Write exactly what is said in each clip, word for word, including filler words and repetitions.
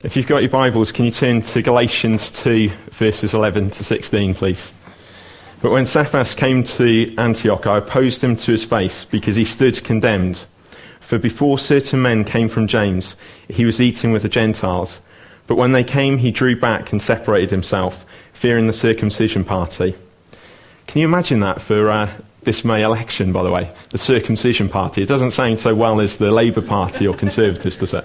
If you've got your Bibles, can you turn to Galatians two, verses eleven to sixteen, please? But when Cephas came to Antioch, I opposed him to his face, because he stood condemned. For before certain men came from James, he was eating with the Gentiles. But when they came, he drew back and separated himself, fearing the circumcision party. Can you imagine that for uh, this May election, by the way? The circumcision party. It doesn't sound so well as the Labour Party or Conservatives, does it?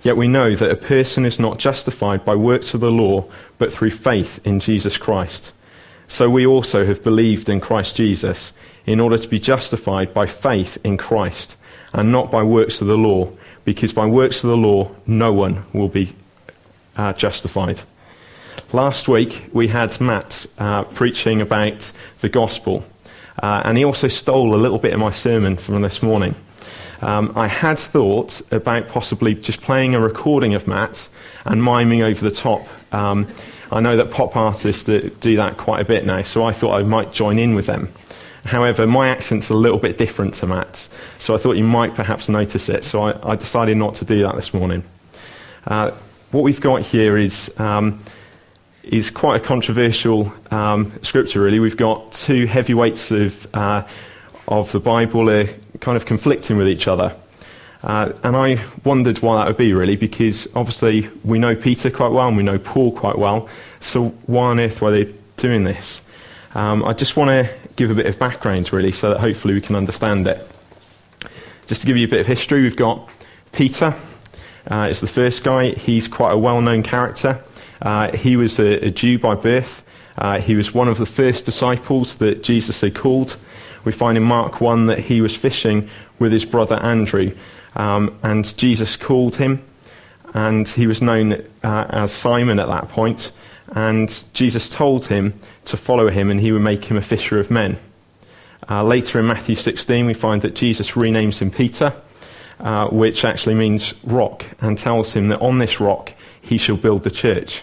Yet we know that a person is not justified by works of the law, but through faith in Jesus Christ. So we also have believed in Christ Jesus, in order to be justified by faith in Christ, and not by works of the law, because by works of the law no one will be uh, justified." Last week we had Matt uh, preaching about the gospel, uh, and he also stole a little bit of my sermon from this morning. Um, I had thought about possibly just playing a recording of Matt and miming over the top. Um, I know that pop artists do that quite a bit now, so I thought I might join in with them. However, my accent's a little bit different to Matt's, so I thought you might perhaps notice it, so I, I decided not to do that this morning. Uh, what we've got here is, um, is quite a controversial um, scripture, really. We've got two heavyweights of, uh, of the Bible uh, kind of conflicting with each other. Uh, and I wondered why that would be, really, because obviously we know Peter quite well and we know Paul quite well, so why on earth were they doing this? Um, I just want to give a bit of background, really, so that hopefully we can understand it. Just to give you a bit of history, we've got Peter uh, is the first guy. He's quite a well-known character. Uh, he was a, a Jew by birth. Uh, he was one of the first disciples that Jesus had called. We find in Mark one that he was fishing with his brother Andrew, um, and Jesus called him, and he was known uh, as Simon at that point, and Jesus told him to follow him and he would make him a fisher of men. Uh, later in Matthew sixteen we find that Jesus renames him Peter, uh, which actually means rock, and tells him that on this rock he shall build the church.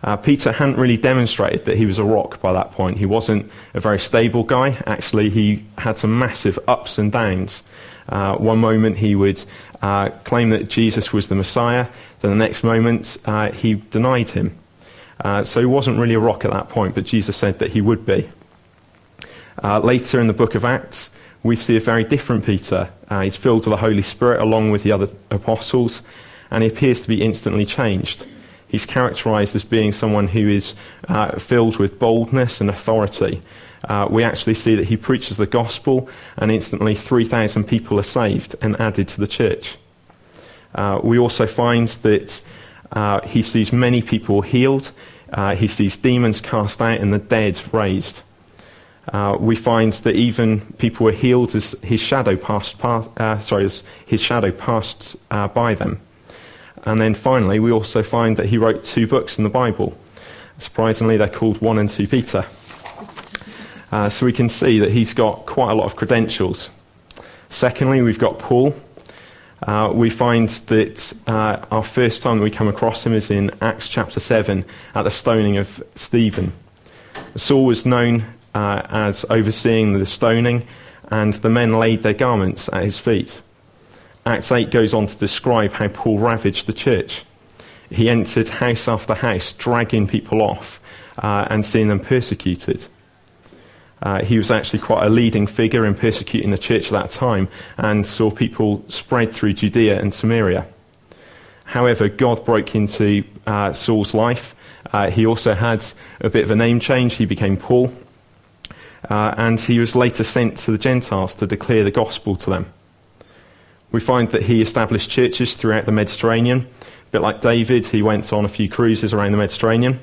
Uh, Peter hadn't really demonstrated that he was a rock by that point. He wasn't a very stable guy. Actually, he had some massive ups and downs. Uh, one moment he would uh, claim that Jesus was the Messiah. Then the next moment uh, he denied him. Uh, so he wasn't really a rock at that point, but Jesus said that he would be. Uh, later in the book of Acts, we see a very different Peter. Uh, he's filled with the Holy Spirit along with the other apostles, and he appears to be instantly changed. He's characterised as being someone who is uh, filled with boldness and authority. Uh, we actually see that he preaches the gospel, and instantly three thousand people are saved and added to the church. Uh, we also find that uh, he sees many people healed. Uh, he sees demons cast out and the dead raised. Uh, we find that even people were healed as his shadow passed, past, uh, sorry, as his shadow passed uh, by them. And then finally, we also find that he wrote two books in the Bible. Surprisingly, they're called one and two Peter. Uh, so we can see that he's got quite a lot of credentials. Secondly, we've got Paul. Uh, we find that uh, our first time that we come across him is in Acts chapter seven at the stoning of Stephen. Saul was known uh, as overseeing the stoning, and the men laid their garments at his feet. Acts eight goes on to describe how Paul ravaged the church. He entered house after house, dragging people off uh, and seeing them persecuted. Uh, he was actually quite a leading figure in persecuting the church at that time, and saw people spread through Judea and Samaria. However, God broke into uh, Saul's life. Uh, he also had a bit of a name change. He became Paul, uh, and he was later sent to the Gentiles to declare the gospel to them. We find that he established churches throughout the Mediterranean. A bit like David, he went on a few cruises around the Mediterranean.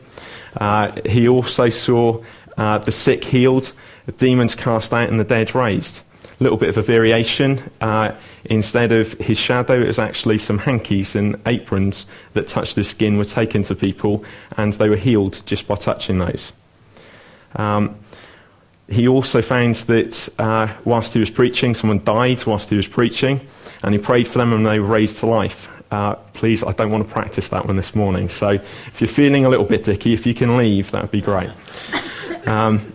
Uh, he also saw uh, the sick healed, the demons cast out and the dead raised. a little bit of a variation. Uh, instead of his shadow, it was actually some hankies and aprons that touched the skin were taken to people, and they were healed just by touching those. Um, he also found that uh, whilst he was preaching, someone died whilst he was preaching, and he prayed for them and they were raised to life. Uh, please, I don't want to practice that one this morning. So if you're feeling a little bit icky, if you can leave, that would be great. Um,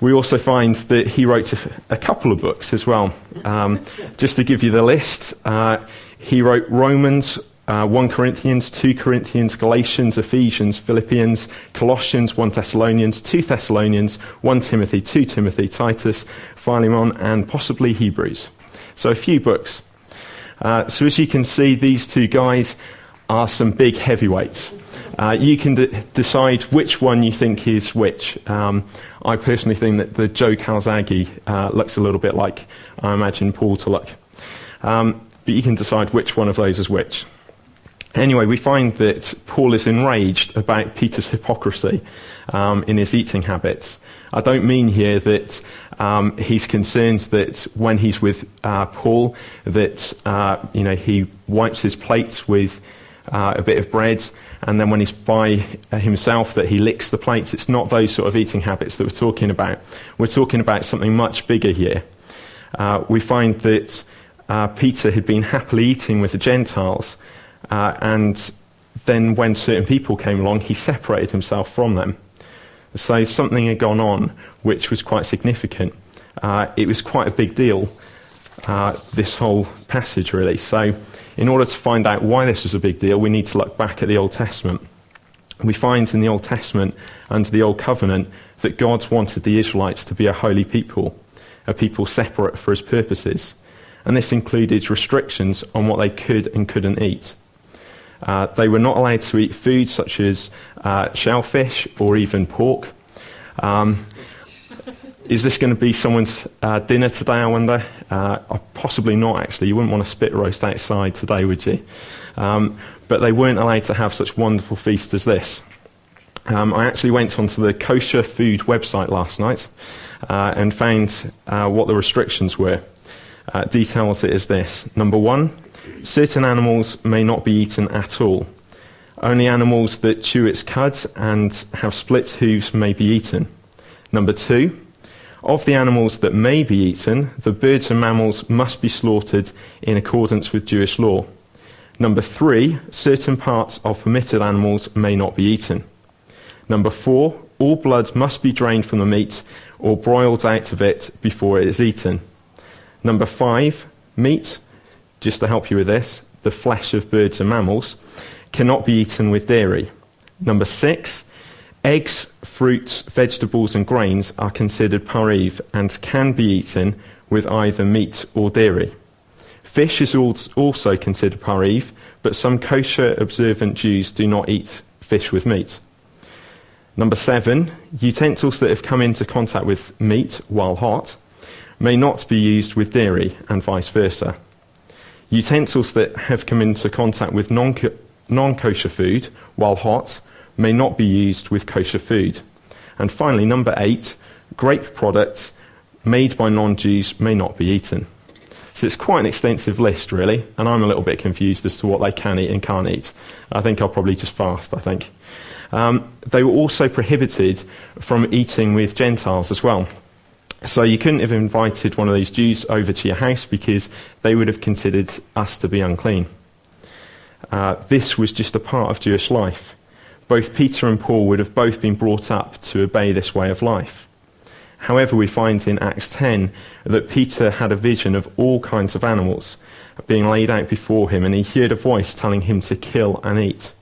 we also find that he wrote a, a couple of books as well. Um, just to give you the list, uh, he wrote Romans, uh, First Corinthians, Second Corinthians, Galatians, Ephesians, Philippians, Colossians, First Thessalonians, Second Thessalonians, First Timothy, Second Timothy, Titus, Philemon, and possibly Hebrews. So a few books. Uh, so as you can see, these two guys are some big heavyweights. Uh, you can d- decide which one you think is which. Um, I personally think that the Joe Calzaghe uh, looks a little bit like I imagine Paul to look. Um, but you can decide which one of those is which. Anyway, we find that Paul is enraged about Peter's hypocrisy um, in his eating habits. I don't mean here that um, he's concerned that when he's with uh, Paul that uh, you know he wipes his plates with uh, a bit of bread, and then when he's by himself that he licks the plates. It's not those sort of eating habits that we're talking about. We're talking about something much bigger here. Uh, we find that uh, Peter had been happily eating with the Gentiles, uh, and then when certain people came along, he separated himself from them. So something had gone on which was quite significant. Uh, it was quite a big deal, uh, this whole passage really. So in order to find out why this was a big deal, we need to look back at the Old Testament. We find in the Old Testament, under the Old Covenant, that God wanted the Israelites to be a holy people, a people separate for his purposes. And this included restrictions on what they could and couldn't eat. Uh, they were not allowed to eat food such as uh, shellfish or even pork. Um, is this going to be someone's uh, dinner today, I wonder? Uh, possibly not, actually. You wouldn't want a spit roast outside today, would you? Um, but they weren't allowed to have such wonderful feasts as this. Um, I actually went onto the kosher food website last night uh, and found uh, what the restrictions were. Uh, details it is this. Number one, certain animals may not be eaten at all. Only animals that chew its cud and have split hooves may be eaten. Number two, of the animals that may be eaten, the birds and mammals must be slaughtered in accordance with Jewish law. Number three, certain parts of permitted animals may not be eaten. Number four, all blood must be drained from the meat or broiled out of it before it is eaten. Number five, meat, just to help you with this, the flesh of birds and mammals, cannot be eaten with dairy. Number six, eggs, fruits, vegetables and grains are considered pariv and can be eaten with either meat or dairy. Fish is also considered pariv, but some kosher observant Jews do not eat fish with meat. Number seven, utensils that have come into contact with meat while hot may not be used with dairy and vice versa. Utensils that have come into contact with non-kosher food, while hot, may not be used with kosher food. And finally, number eight, grape products made by non-Jews may not be eaten. So it's quite an extensive list, really, and I'm a little bit confused as to what they can eat and can't eat. I think I'll probably just fast, I think. Um, they were also prohibited from eating with Gentiles as well. So you couldn't have invited one of these Jews over to your house because they would have considered us to be unclean. Uh, this was just a part of Jewish life. Both Peter and Paul would have both been brought up to obey this way of life. However, we find in Acts ten that Peter had a vision of all kinds of animals being laid out before him, and he heard a voice telling him to kill and eat.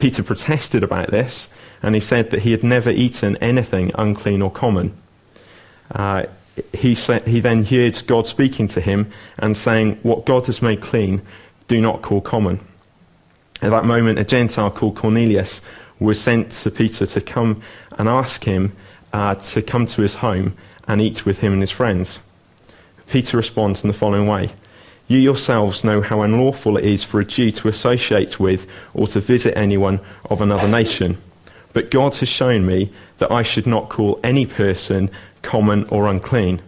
Peter protested about this, and he said that he had never eaten anything unclean or common. Uh, he, sa- he then heard God speaking to him and saying, "What God has made clean, do not call common." At that moment, a Gentile called Cornelius was sent to Peter to come and ask him uh, to come to his home and eat with him and his friends. Peter responds in the following way, "You yourselves know how unlawful it is for a Jew to associate with or to visit anyone of another nation. But God has shown me that I should not call any person common or unclean.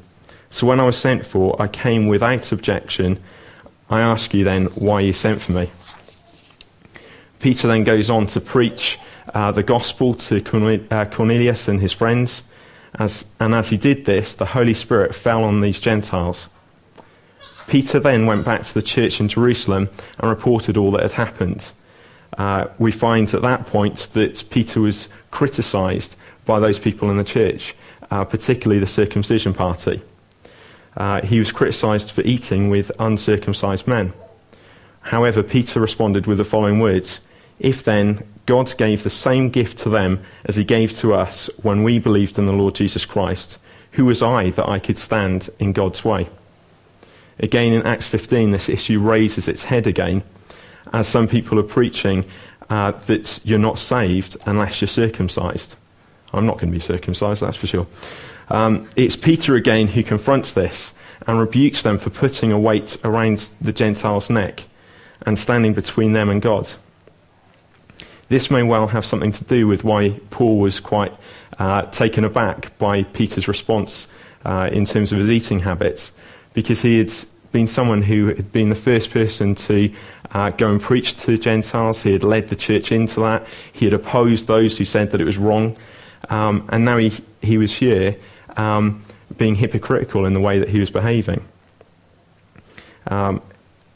So when I was sent for, I came without objection. I ask you then why you sent for me." Peter then goes on to preach uh, the gospel to Cornel- uh, Cornelius and his friends. As, and as he did this, the Holy Spirit fell on these Gentiles. Peter then went back to the church in Jerusalem and reported all that had happened. Uh, we find at that point that Peter was criticised by those people in the church, uh, particularly the circumcision party. Uh, he was criticised for eating with uncircumcised men. However, Peter responded with the following words: "If then God gave the same gift to them as he gave to us when we believed in the Lord Jesus Christ, who was I that I could stand in God's way?" Again, in Acts fifteen, this issue raises its head again, as some people are preaching uh, that you're not saved unless you're circumcised. I'm not going to be circumcised, that's for sure. Um, it's Peter again who confronts this and rebukes them for putting a weight around the Gentiles' neck and standing between them and God. This may well have something to do with why Paul was quite uh, taken aback by Peter's response uh, in terms of his eating habits, because he had been someone who had been the first person to uh, go and preach to Gentiles. He had led the church into that. He had opposed those who said that it was wrong. Um, and now he, he was here um, being hypocritical in the way that he was behaving. Um,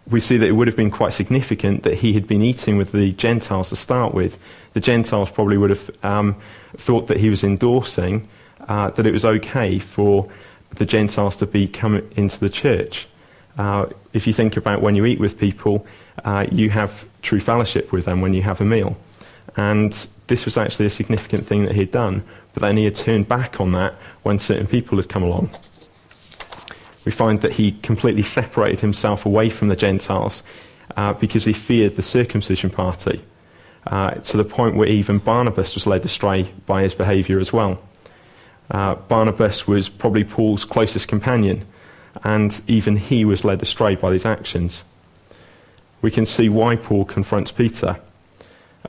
we see that it would have been quite significant that he had been eating with the Gentiles to start with. The Gentiles probably would have um, thought that he was endorsing uh, that it was okay for the Gentiles to be coming into the church. Uh, if you think about when you eat with people, uh, you have true fellowship with them when you have a meal. And this was actually a significant thing that he had done, but then he had turned back on that when certain people had come along. We find that he completely separated himself away from the Gentiles uh, because he feared the circumcision party, uh, to the point where even Barnabas was led astray by his behaviour as well. Uh, Barnabas was probably Paul's closest companion, and even he was led astray by these actions. We can see why Paul confronts Peter.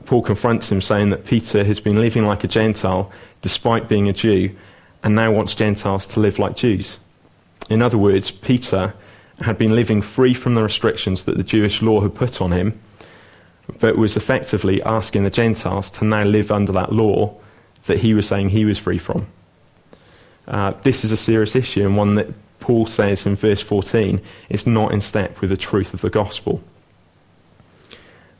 Paul confronts him, saying that Peter has been living like a Gentile despite being a Jew, and now wants Gentiles to live like Jews. In other words, Peter had been living free from the restrictions that the Jewish law had put on him, but was effectively asking the Gentiles to now live under that law that he was saying he was free from. Uh, this is a serious issue, and one that Paul says in verse fourteen is not in step with the truth of the gospel.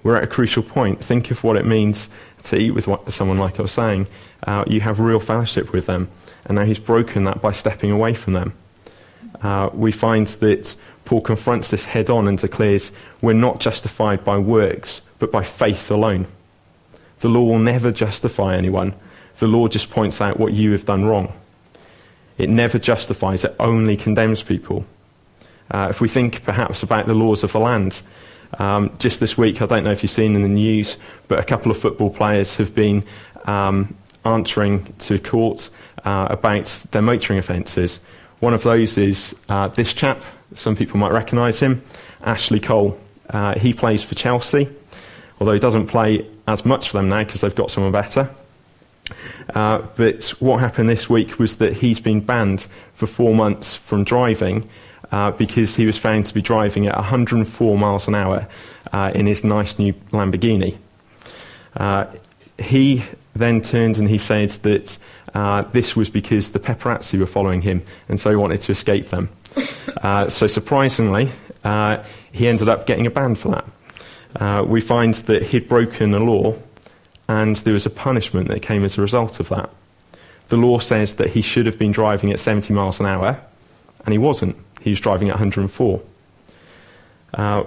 We're at a crucial point. Think of what it means to eat with someone, like I was saying. Uh, you have real fellowship with them, and now he's broken that by stepping away from them. Uh, we find that Paul confronts this head on and declares, we're not justified by works, but by faith alone. The law will never justify anyone. The law just points out what you have done wrong. It never justifies, it only condemns people. Uh, if we think perhaps about the laws of the land, um, just this week, I don't know if you've seen in the news, but a couple of football players have been um, answering to court uh, about their motoring offences. One of those is uh, this chap, some people might recognise him, Ashley Cole. Uh, he plays for Chelsea, although he doesn't play as much for them now because they've got someone better. Uh, but what happened this week was that he's been banned for four months from driving uh, because he was found to be driving at one hundred four miles an hour uh, in his nice new Lamborghini. Uh, he then turned and he said that Uh, this was because the paparazzi were following him, and so he wanted to escape them. Uh, so surprisingly, uh, he ended up getting a ban for that. Uh, we find that he'd broken the law, and there was a punishment that came as a result of that. The law says that he should have been driving at seventy miles an hour, and he wasn't. He was driving at one hundred four. Uh,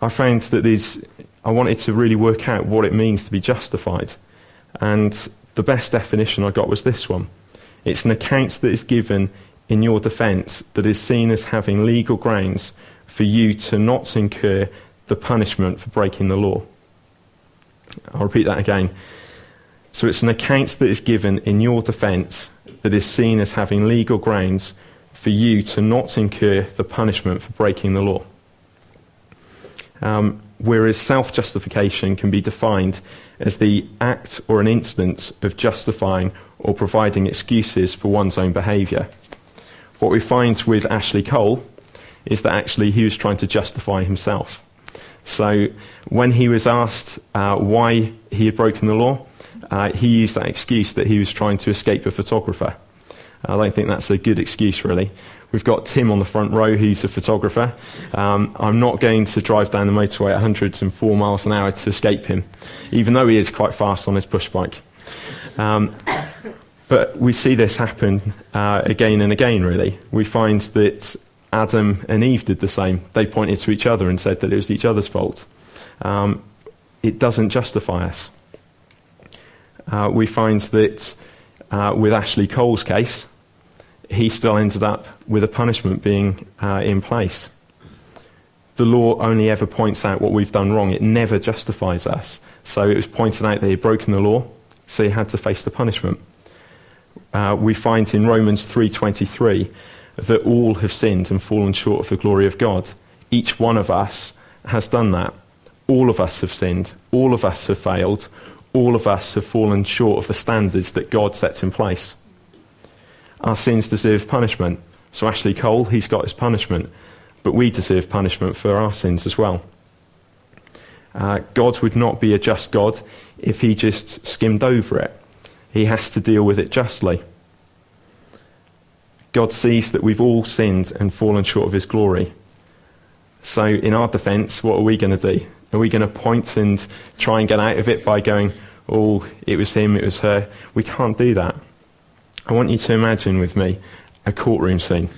I found that these. I wanted to really work out what it means to be justified, and the best definition I got was this one. It's an account that is given in your defence that is seen as having legal grounds for you to not incur the punishment for breaking the law. I'll repeat that again. So it's an account that is given in your defence that is seen as having legal grounds for you to not incur the punishment for breaking the law. Um, whereas self-justification can be defined as the act or an instance of justifying or providing excuses for one's own behaviour. What we find with Ashley Cole is that actually he was trying to justify himself. So when he was asked uh, why he had broken the law, uh, he used that excuse that he was trying to escape a photographer. I don't think that's a good excuse, really. We've got Tim on the front row, who's a photographer. Um, I'm not going to drive down the motorway at one hundred and four miles an hour to escape him, even though he is quite fast on his push bike. Um, but we see this happen uh, again and again, really. We find that Adam and Eve did the same. They pointed to each other and said that it was each other's fault. Um, it doesn't justify us. Uh, we find that uh, with Ashley Cole's case, he still ended up with a punishment being uh, in place. The law only ever points out what we've done wrong. It never justifies us. So it was pointed out that he had broken the law, so he had to face the punishment. Uh, we find in Romans three twenty-three that all have sinned and fallen short of the glory of God. Each one of us has done that. All of us have sinned. All of us have failed. All of us have fallen short of the standards that God sets in place. Our sins deserve punishment. So Ashley Cole, he's got his punishment. But we deserve punishment for our sins as well. Uh, God would not be a just God if he just skimmed over it. He has to deal with it justly. God sees that we've all sinned and fallen short of his glory. So in our defence, what are we going to do? Are we going to point and try and get out of it by going, oh, it was him, it was her? We can't do that. I want you to imagine with me a courtroom scene.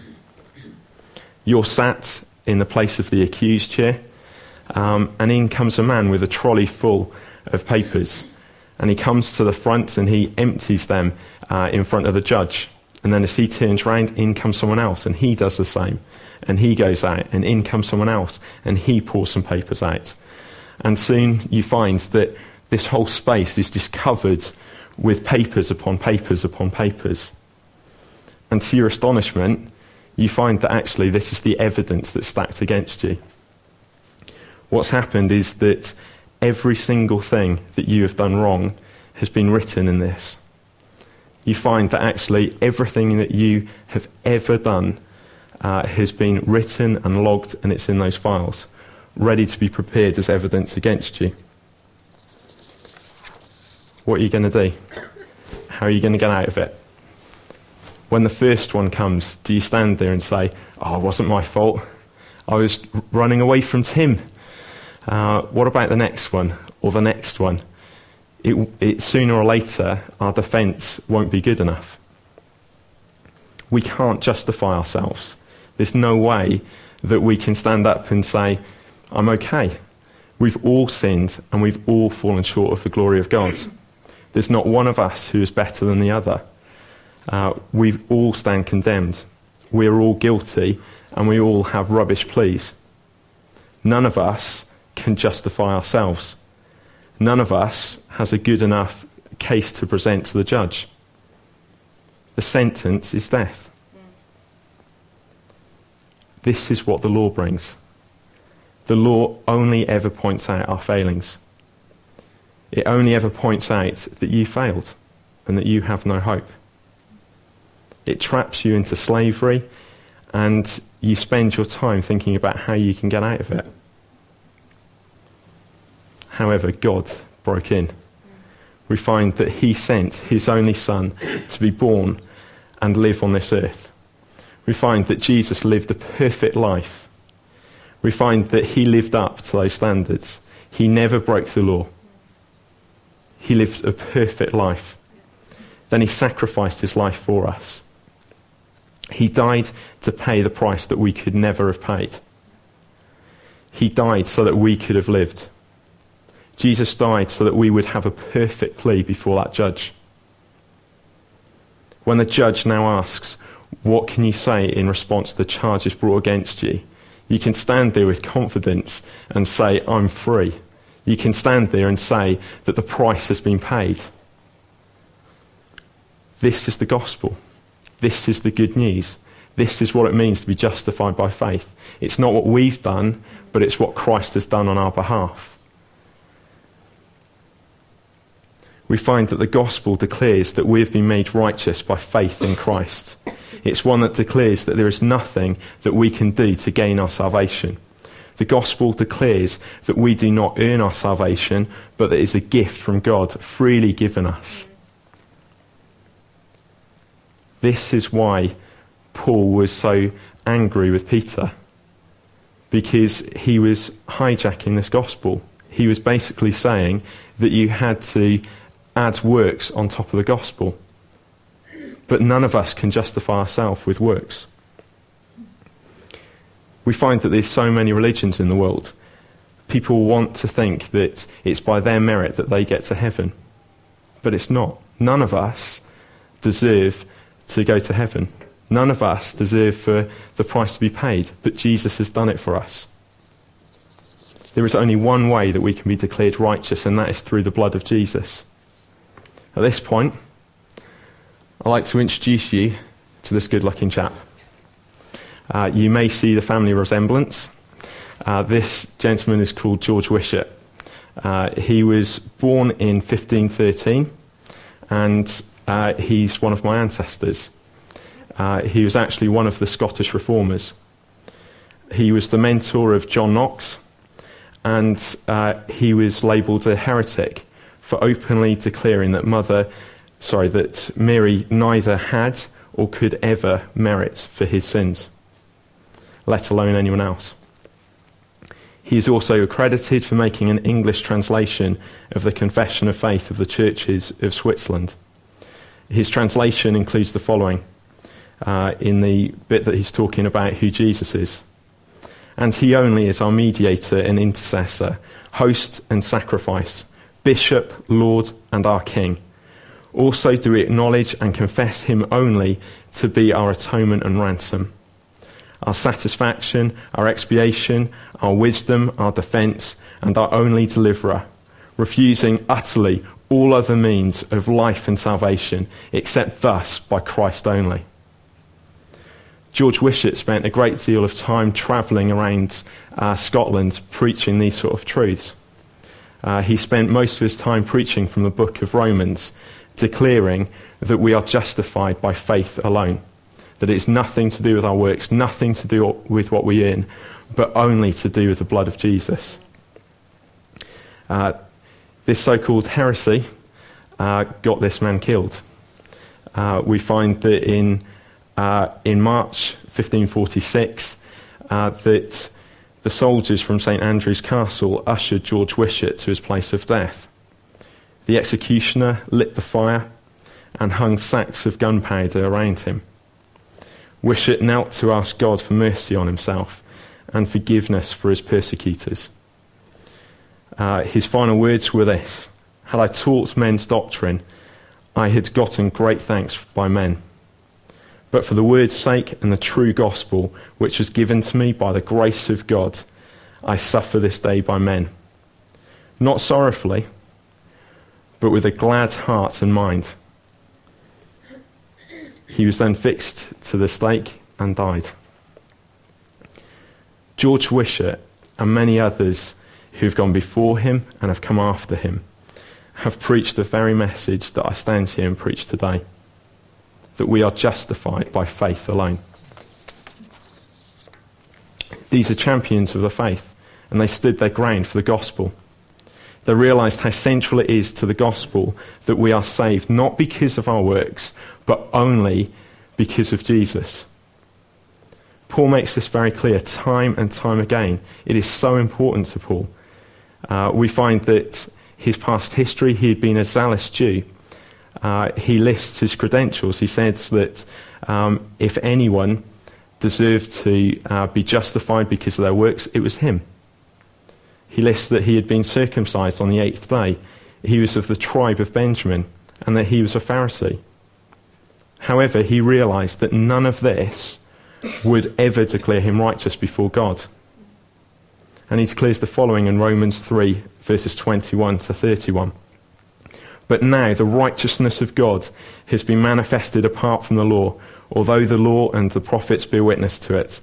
You're sat in the place of the accused chair, um, and in comes a man with a trolley full of papers. And he comes to the front and he empties them uh, in front of the judge. And then as he turns round, in comes someone else, and he does the same. And he goes out, and in comes someone else, and he pours some papers out. And soon you find that this whole space is just covered with papers upon papers upon papers. And to your astonishment, you find that actually this is the evidence that's stacked against you. What's happened is that every single thing that you have done wrong has been written in this. You find that actually everything that you have ever done uh, has been written and logged, and it's in those files, ready to be prepared as evidence against you. What are you going to do? How are you going to get out of it? When the first one comes, do you stand there and say, oh, it wasn't my fault. I was running away from Tim. Uh, what about the next one or the next one? It, it, sooner or later, our defence won't be good enough. We can't justify ourselves. There's no way that we can stand up and say, I'm okay. We've all sinned and we've all fallen short of the glory of God. There's not one of us who is better than the other. Uh, we all stand condemned. We're all guilty and we all have rubbish pleas. None of us can justify ourselves. None of us has a good enough case to present to the judge. The sentence is death. Yeah. This is what the law brings. The law only ever points out our failings. It only ever points out that you failed and that you have no hope. It traps you into slavery, and you spend your time thinking about how you can get out of it. However, God broke in. We find that he sent his only son to be born and live on this earth. We find that Jesus lived a perfect life. We find that he lived up to those standards. He never broke the law. He lived a perfect life. Then he sacrificed his life for us. He died to pay the price that we could never have paid. He died so that we could have lived. Jesus died so that we would have a perfect plea before that judge. When the judge now asks, what can you say in response to the charges brought against you? You can stand there with confidence and say, I'm free. You can stand there and say that the price has been paid. This is the gospel. This is the good news. This is what it means to be justified by faith. It's not what we've done, but it's what Christ has done on our behalf. We find that the gospel declares that we have been made righteous by faith in Christ. It's one that declares that there is nothing that we can do to gain our salvation. The gospel declares that we do not earn our salvation, but that it is a gift from God freely given us. This is why Paul was so angry with Peter, because he was hijacking this gospel. He was basically saying that you had to add works on top of the gospel. But none of us can justify ourselves with works. We find that there's so many religions in the world. People want to think that it's by their merit that they get to heaven. But it's not. None of us deserve to go to heaven. None of us deserve for the price to be paid, but Jesus has done it for us. There is only one way that we can be declared righteous, and that is through the blood of Jesus. At this point, I'd like to introduce you to this good-looking chap. Uh, you may see the family resemblance. Uh, this gentleman is called George Wishart. Uh, he was born in fifteen thirteen, and uh, he's one of my ancestors. Uh, he was actually one of the Scottish reformers. He was the mentor of John Knox, and uh, he was labelled a heretic for openly declaring that mother, sorry, that Mary neither had or could ever merit for his sins, let alone anyone else. He is also accredited for making an English translation of the Confession of Faith of the Churches of Switzerland. His translation includes the following. Uh, in the bit that he's talking about who Jesus is. And he only is our mediator and intercessor, host and sacrifice, bishop, Lord, and our King. Also do we acknowledge and confess him only to be our atonement and ransom, our satisfaction, our expiation, our wisdom, our defence, and our only deliverer, refusing utterly all other means of life and salvation, except thus by Christ only. George Wishart spent a great deal of time travelling around uh, Scotland preaching these sort of truths. Uh, he spent most of his time preaching from the book of Romans, declaring that we are justified by faith alone, that it's nothing to do with our works, nothing to do with what we earn, but only to do with the blood of Jesus. Uh, this so-called heresy uh, got this man killed. Uh, we find that in Uh, in March fifteen forty-six, uh, that the soldiers from Saint Andrew's Castle ushered George Wishart to his place of death. The executioner lit the fire and hung sacks of gunpowder around him. Wishart knelt to ask God for mercy on himself and forgiveness for his persecutors. Uh, his final words were this: "Had I taught men's doctrine, I had gotten great thanks by men. But for the word's sake and the true gospel, which was given to me by the grace of God, I suffer this day by men. Not sorrowfully, but with a glad heart and mind." He was then fixed to the stake and died. George Wishart and many others who have gone before him and have come after him have preached the very message that I stand here and preach today, that we are justified by faith alone. These are champions of the faith, and they stood their ground for the gospel. They realised how central it is to the gospel that we are saved not because of our works, but only because of Jesus. Paul makes this very clear time and time again. It is so important to Paul. Uh, we find that his past history, he had been a zealous Jew. Uh, he lists his credentials. He says that um, if anyone deserved to uh, be justified because of their works, it was him. He lists that he had been circumcised on the eighth day. He was of the tribe of Benjamin, and that he was a Pharisee. However, he realised that none of this would ever declare him righteous before God. And he declares the following in Romans three, verses twenty-one to thirty-one. "But now the righteousness of God has been manifested apart from the law, although the law and the prophets bear witness to it.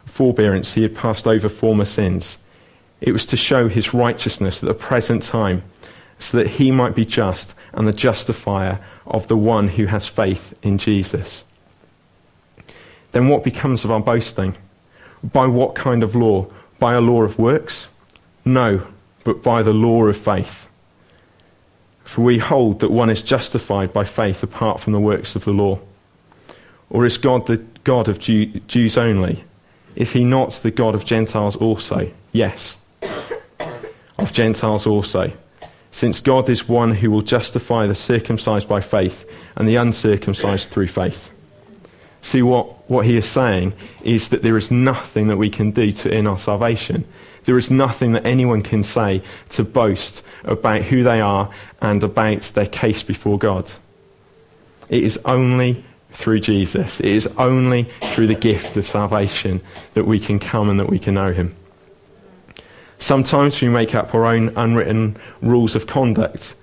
forbearance he had passed over former sins. It was to show his righteousness at the present time, so that he might be just and the justifier of the one who has faith in Jesus. Then what becomes of our boasting? By what kind of law? By a law of works? No, but by the law of faith. For we hold that one is justified by faith apart from the works of the law. Or is God the God of Jews only? Is he not the God of Gentiles also? Yes, of Gentiles also. Since God is one who will justify the circumcised by faith and the uncircumcised through faith. See, what, what he is saying is that there is nothing that we can do to earn our salvation. There is nothing that anyone can say to boast about who they are and about their case before God. It is only through Jesus. It is only through the gift of salvation that we can come and that we can know him. Sometimes we make up our own unwritten rules of conduct.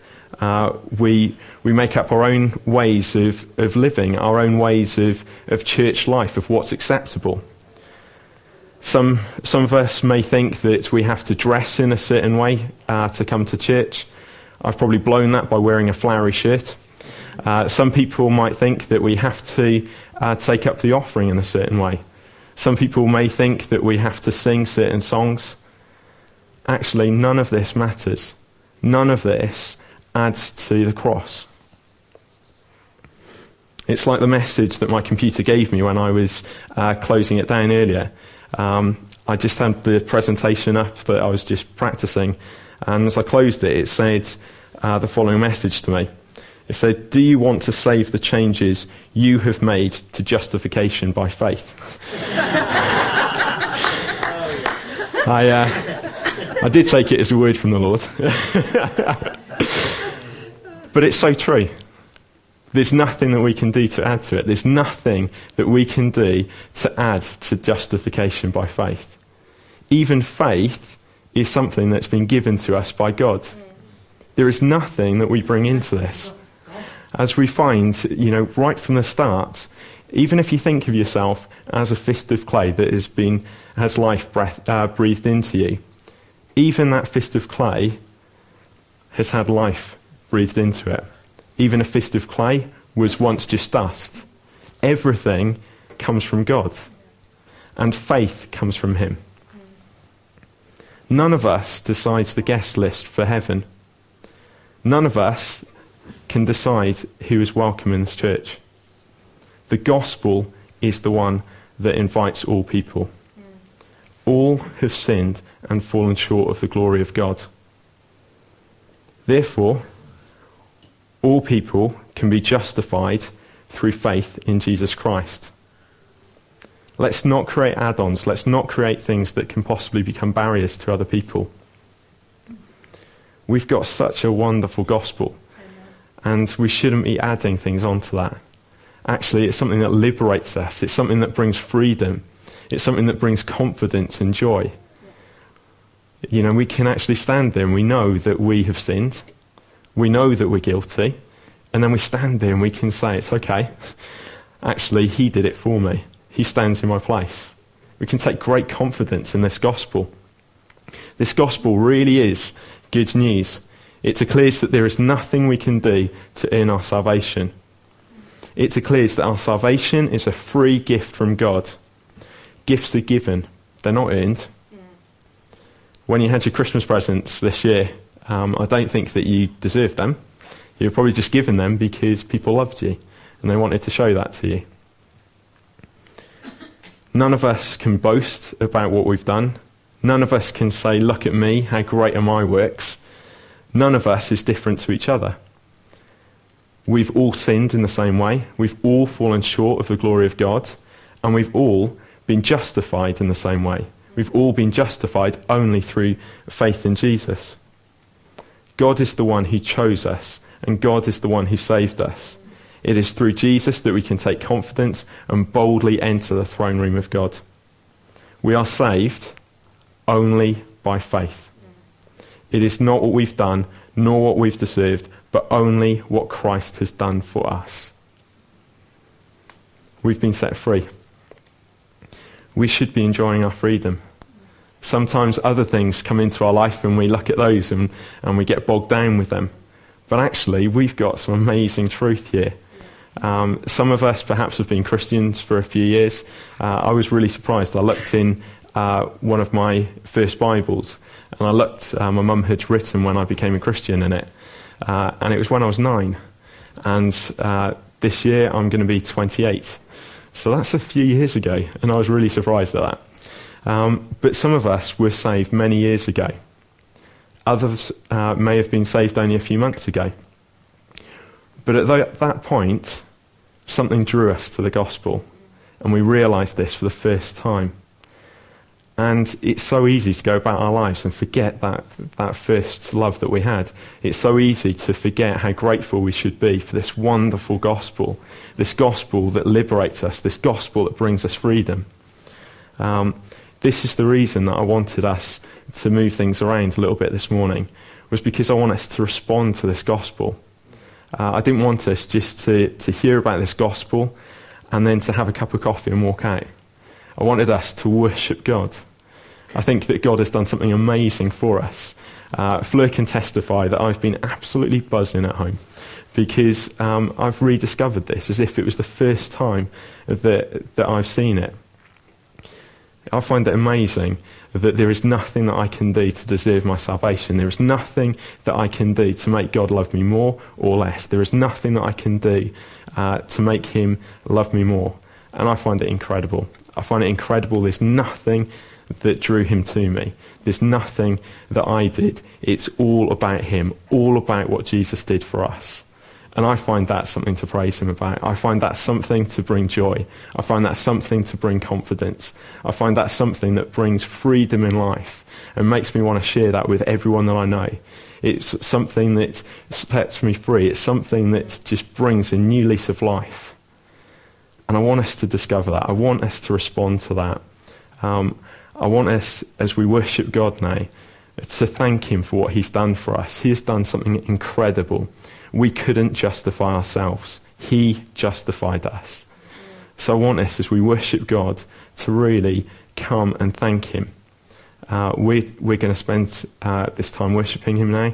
Uh, we we make up our own ways of, of living, our own ways of, of church life, of what's acceptable. Some some of us may think that we have to dress in a certain way uh, to come to church. I've probably blown that by wearing a flowery shirt. Uh, some people might think that we have to uh, take up the offering in a certain way. Some people may think that we have to sing certain songs. Actually, none of this matters. None of this adds to the cross. It's like the message that my computer gave me when I was uh, closing it down earlier. Um, I just had the presentation up that I was just practicing, and as I closed it, it said uh, the following message to me. It said, "Do you want to save the changes you have made to justification by faith?" I... Uh, I did take it as a word from the Lord. But it's so true. There's nothing that we can do to add to it. There's nothing that we can do to add to justification by faith. Even faith is something that's been given to us by God. There is nothing that we bring into this. As we find, you know, right from the start, even if you think of yourself as a fist of clay that has been has life breath, uh, breathed into you, even that fist of clay has had life breathed into it. Even a fist of clay was once just dust. Everything comes from God, and faith comes from him. None of us decides the guest list for heaven. None of us can decide who is welcome in this church. The gospel is the one that invites all people. All have sinned and fallen short of the glory of God. Therefore, all people can be justified through faith in Jesus Christ. Let's not create add-ons. Let's not create things that can possibly become barriers to other people. We've got such a wonderful gospel, and we shouldn't be adding things onto that. Actually, it's something that liberates us. It's something that brings freedom. It's something that brings confidence and joy. You know, we can actually stand there and we know that we have sinned. We know that we're guilty. And then we stand there and we can say, it's okay. Actually, he did it for me. He stands in my place. We can take great confidence in this gospel. This gospel really is good news. It declares that there is nothing we can do to earn our salvation. It declares that our salvation is a free gift from God. Gifts are given. They're not earned. When you had your Christmas presents this year, um, I don't think that you deserved them. You were probably just given them because people loved you and they wanted to show that to you. None of us can boast about what we've done. None of us can say, look at me, how great are my works. None of us is different to each other. We've all sinned in the same way. We've all fallen short of the glory of God, and we've all been justified in the same way. We've all been justified only through faith in Jesus. God is the one who chose us, and God is the one who saved us. It is through Jesus that we can take confidence and boldly enter the throne room of God. We are saved only by faith. It is not what we've done, nor what we've deserved, but only what Christ has done for us. We've been set free. We should be enjoying our freedom. Sometimes other things come into our life and we look at those and, and we get bogged down with them. But actually, we've got some amazing truth here. Um, some of us perhaps have been Christians for a few years. Uh, I was really surprised. I looked in uh, one of my first Bibles and I looked, uh, my mum had written when I became a Christian in it. Uh, and it was when I was nine. And uh, this year I'm going to be twenty-eight. So that's a few years ago, and I was really surprised at that. Um, but some of us were saved many years ago. Others uh, may have been saved only a few months ago. But at th- that point, something drew us to the gospel, and we realised this for the first time. And it's so easy to go about our lives and forget that, that first love that we had. It's so easy to forget how grateful we should be for this wonderful gospel, this gospel that liberates us, this gospel that brings us freedom. Um, This is the reason that I wanted us to move things around a little bit this morning, was because I want us to respond to this gospel. Uh, I didn't want us just to, to hear about this gospel and then to have a cup of coffee and walk out. I wanted us to worship God. I think that God has done something amazing for us. Uh, Fleur can testify that I've been absolutely buzzing at home because um, I've rediscovered this as if it was the first time that that I've seen it. I find it amazing that there is nothing that I can do to deserve my salvation. There is nothing that I can do to make God love me more or less. There is nothing that I can do uh, to make him love me more. And I find it incredible. I find it incredible. There's nothing that drew him to me. There's nothing that I did. It's all about him, all about what Jesus did for us. And I find that something to praise him about. I find that something to bring joy. I find that something to bring confidence. I find that something that brings freedom in life and makes me want to share that with everyone that I know. It's something that sets me free. It's something that just brings a new lease of life. And I want us to discover that. I want us to respond to that. Um, I want us, as we worship God now, to thank him for what he's done for us. He has done something incredible. We couldn't justify ourselves. He justified us. So I want us, as we worship God, to really come and thank him. Uh, we're, we're going to spend uh, this time worshipping him now.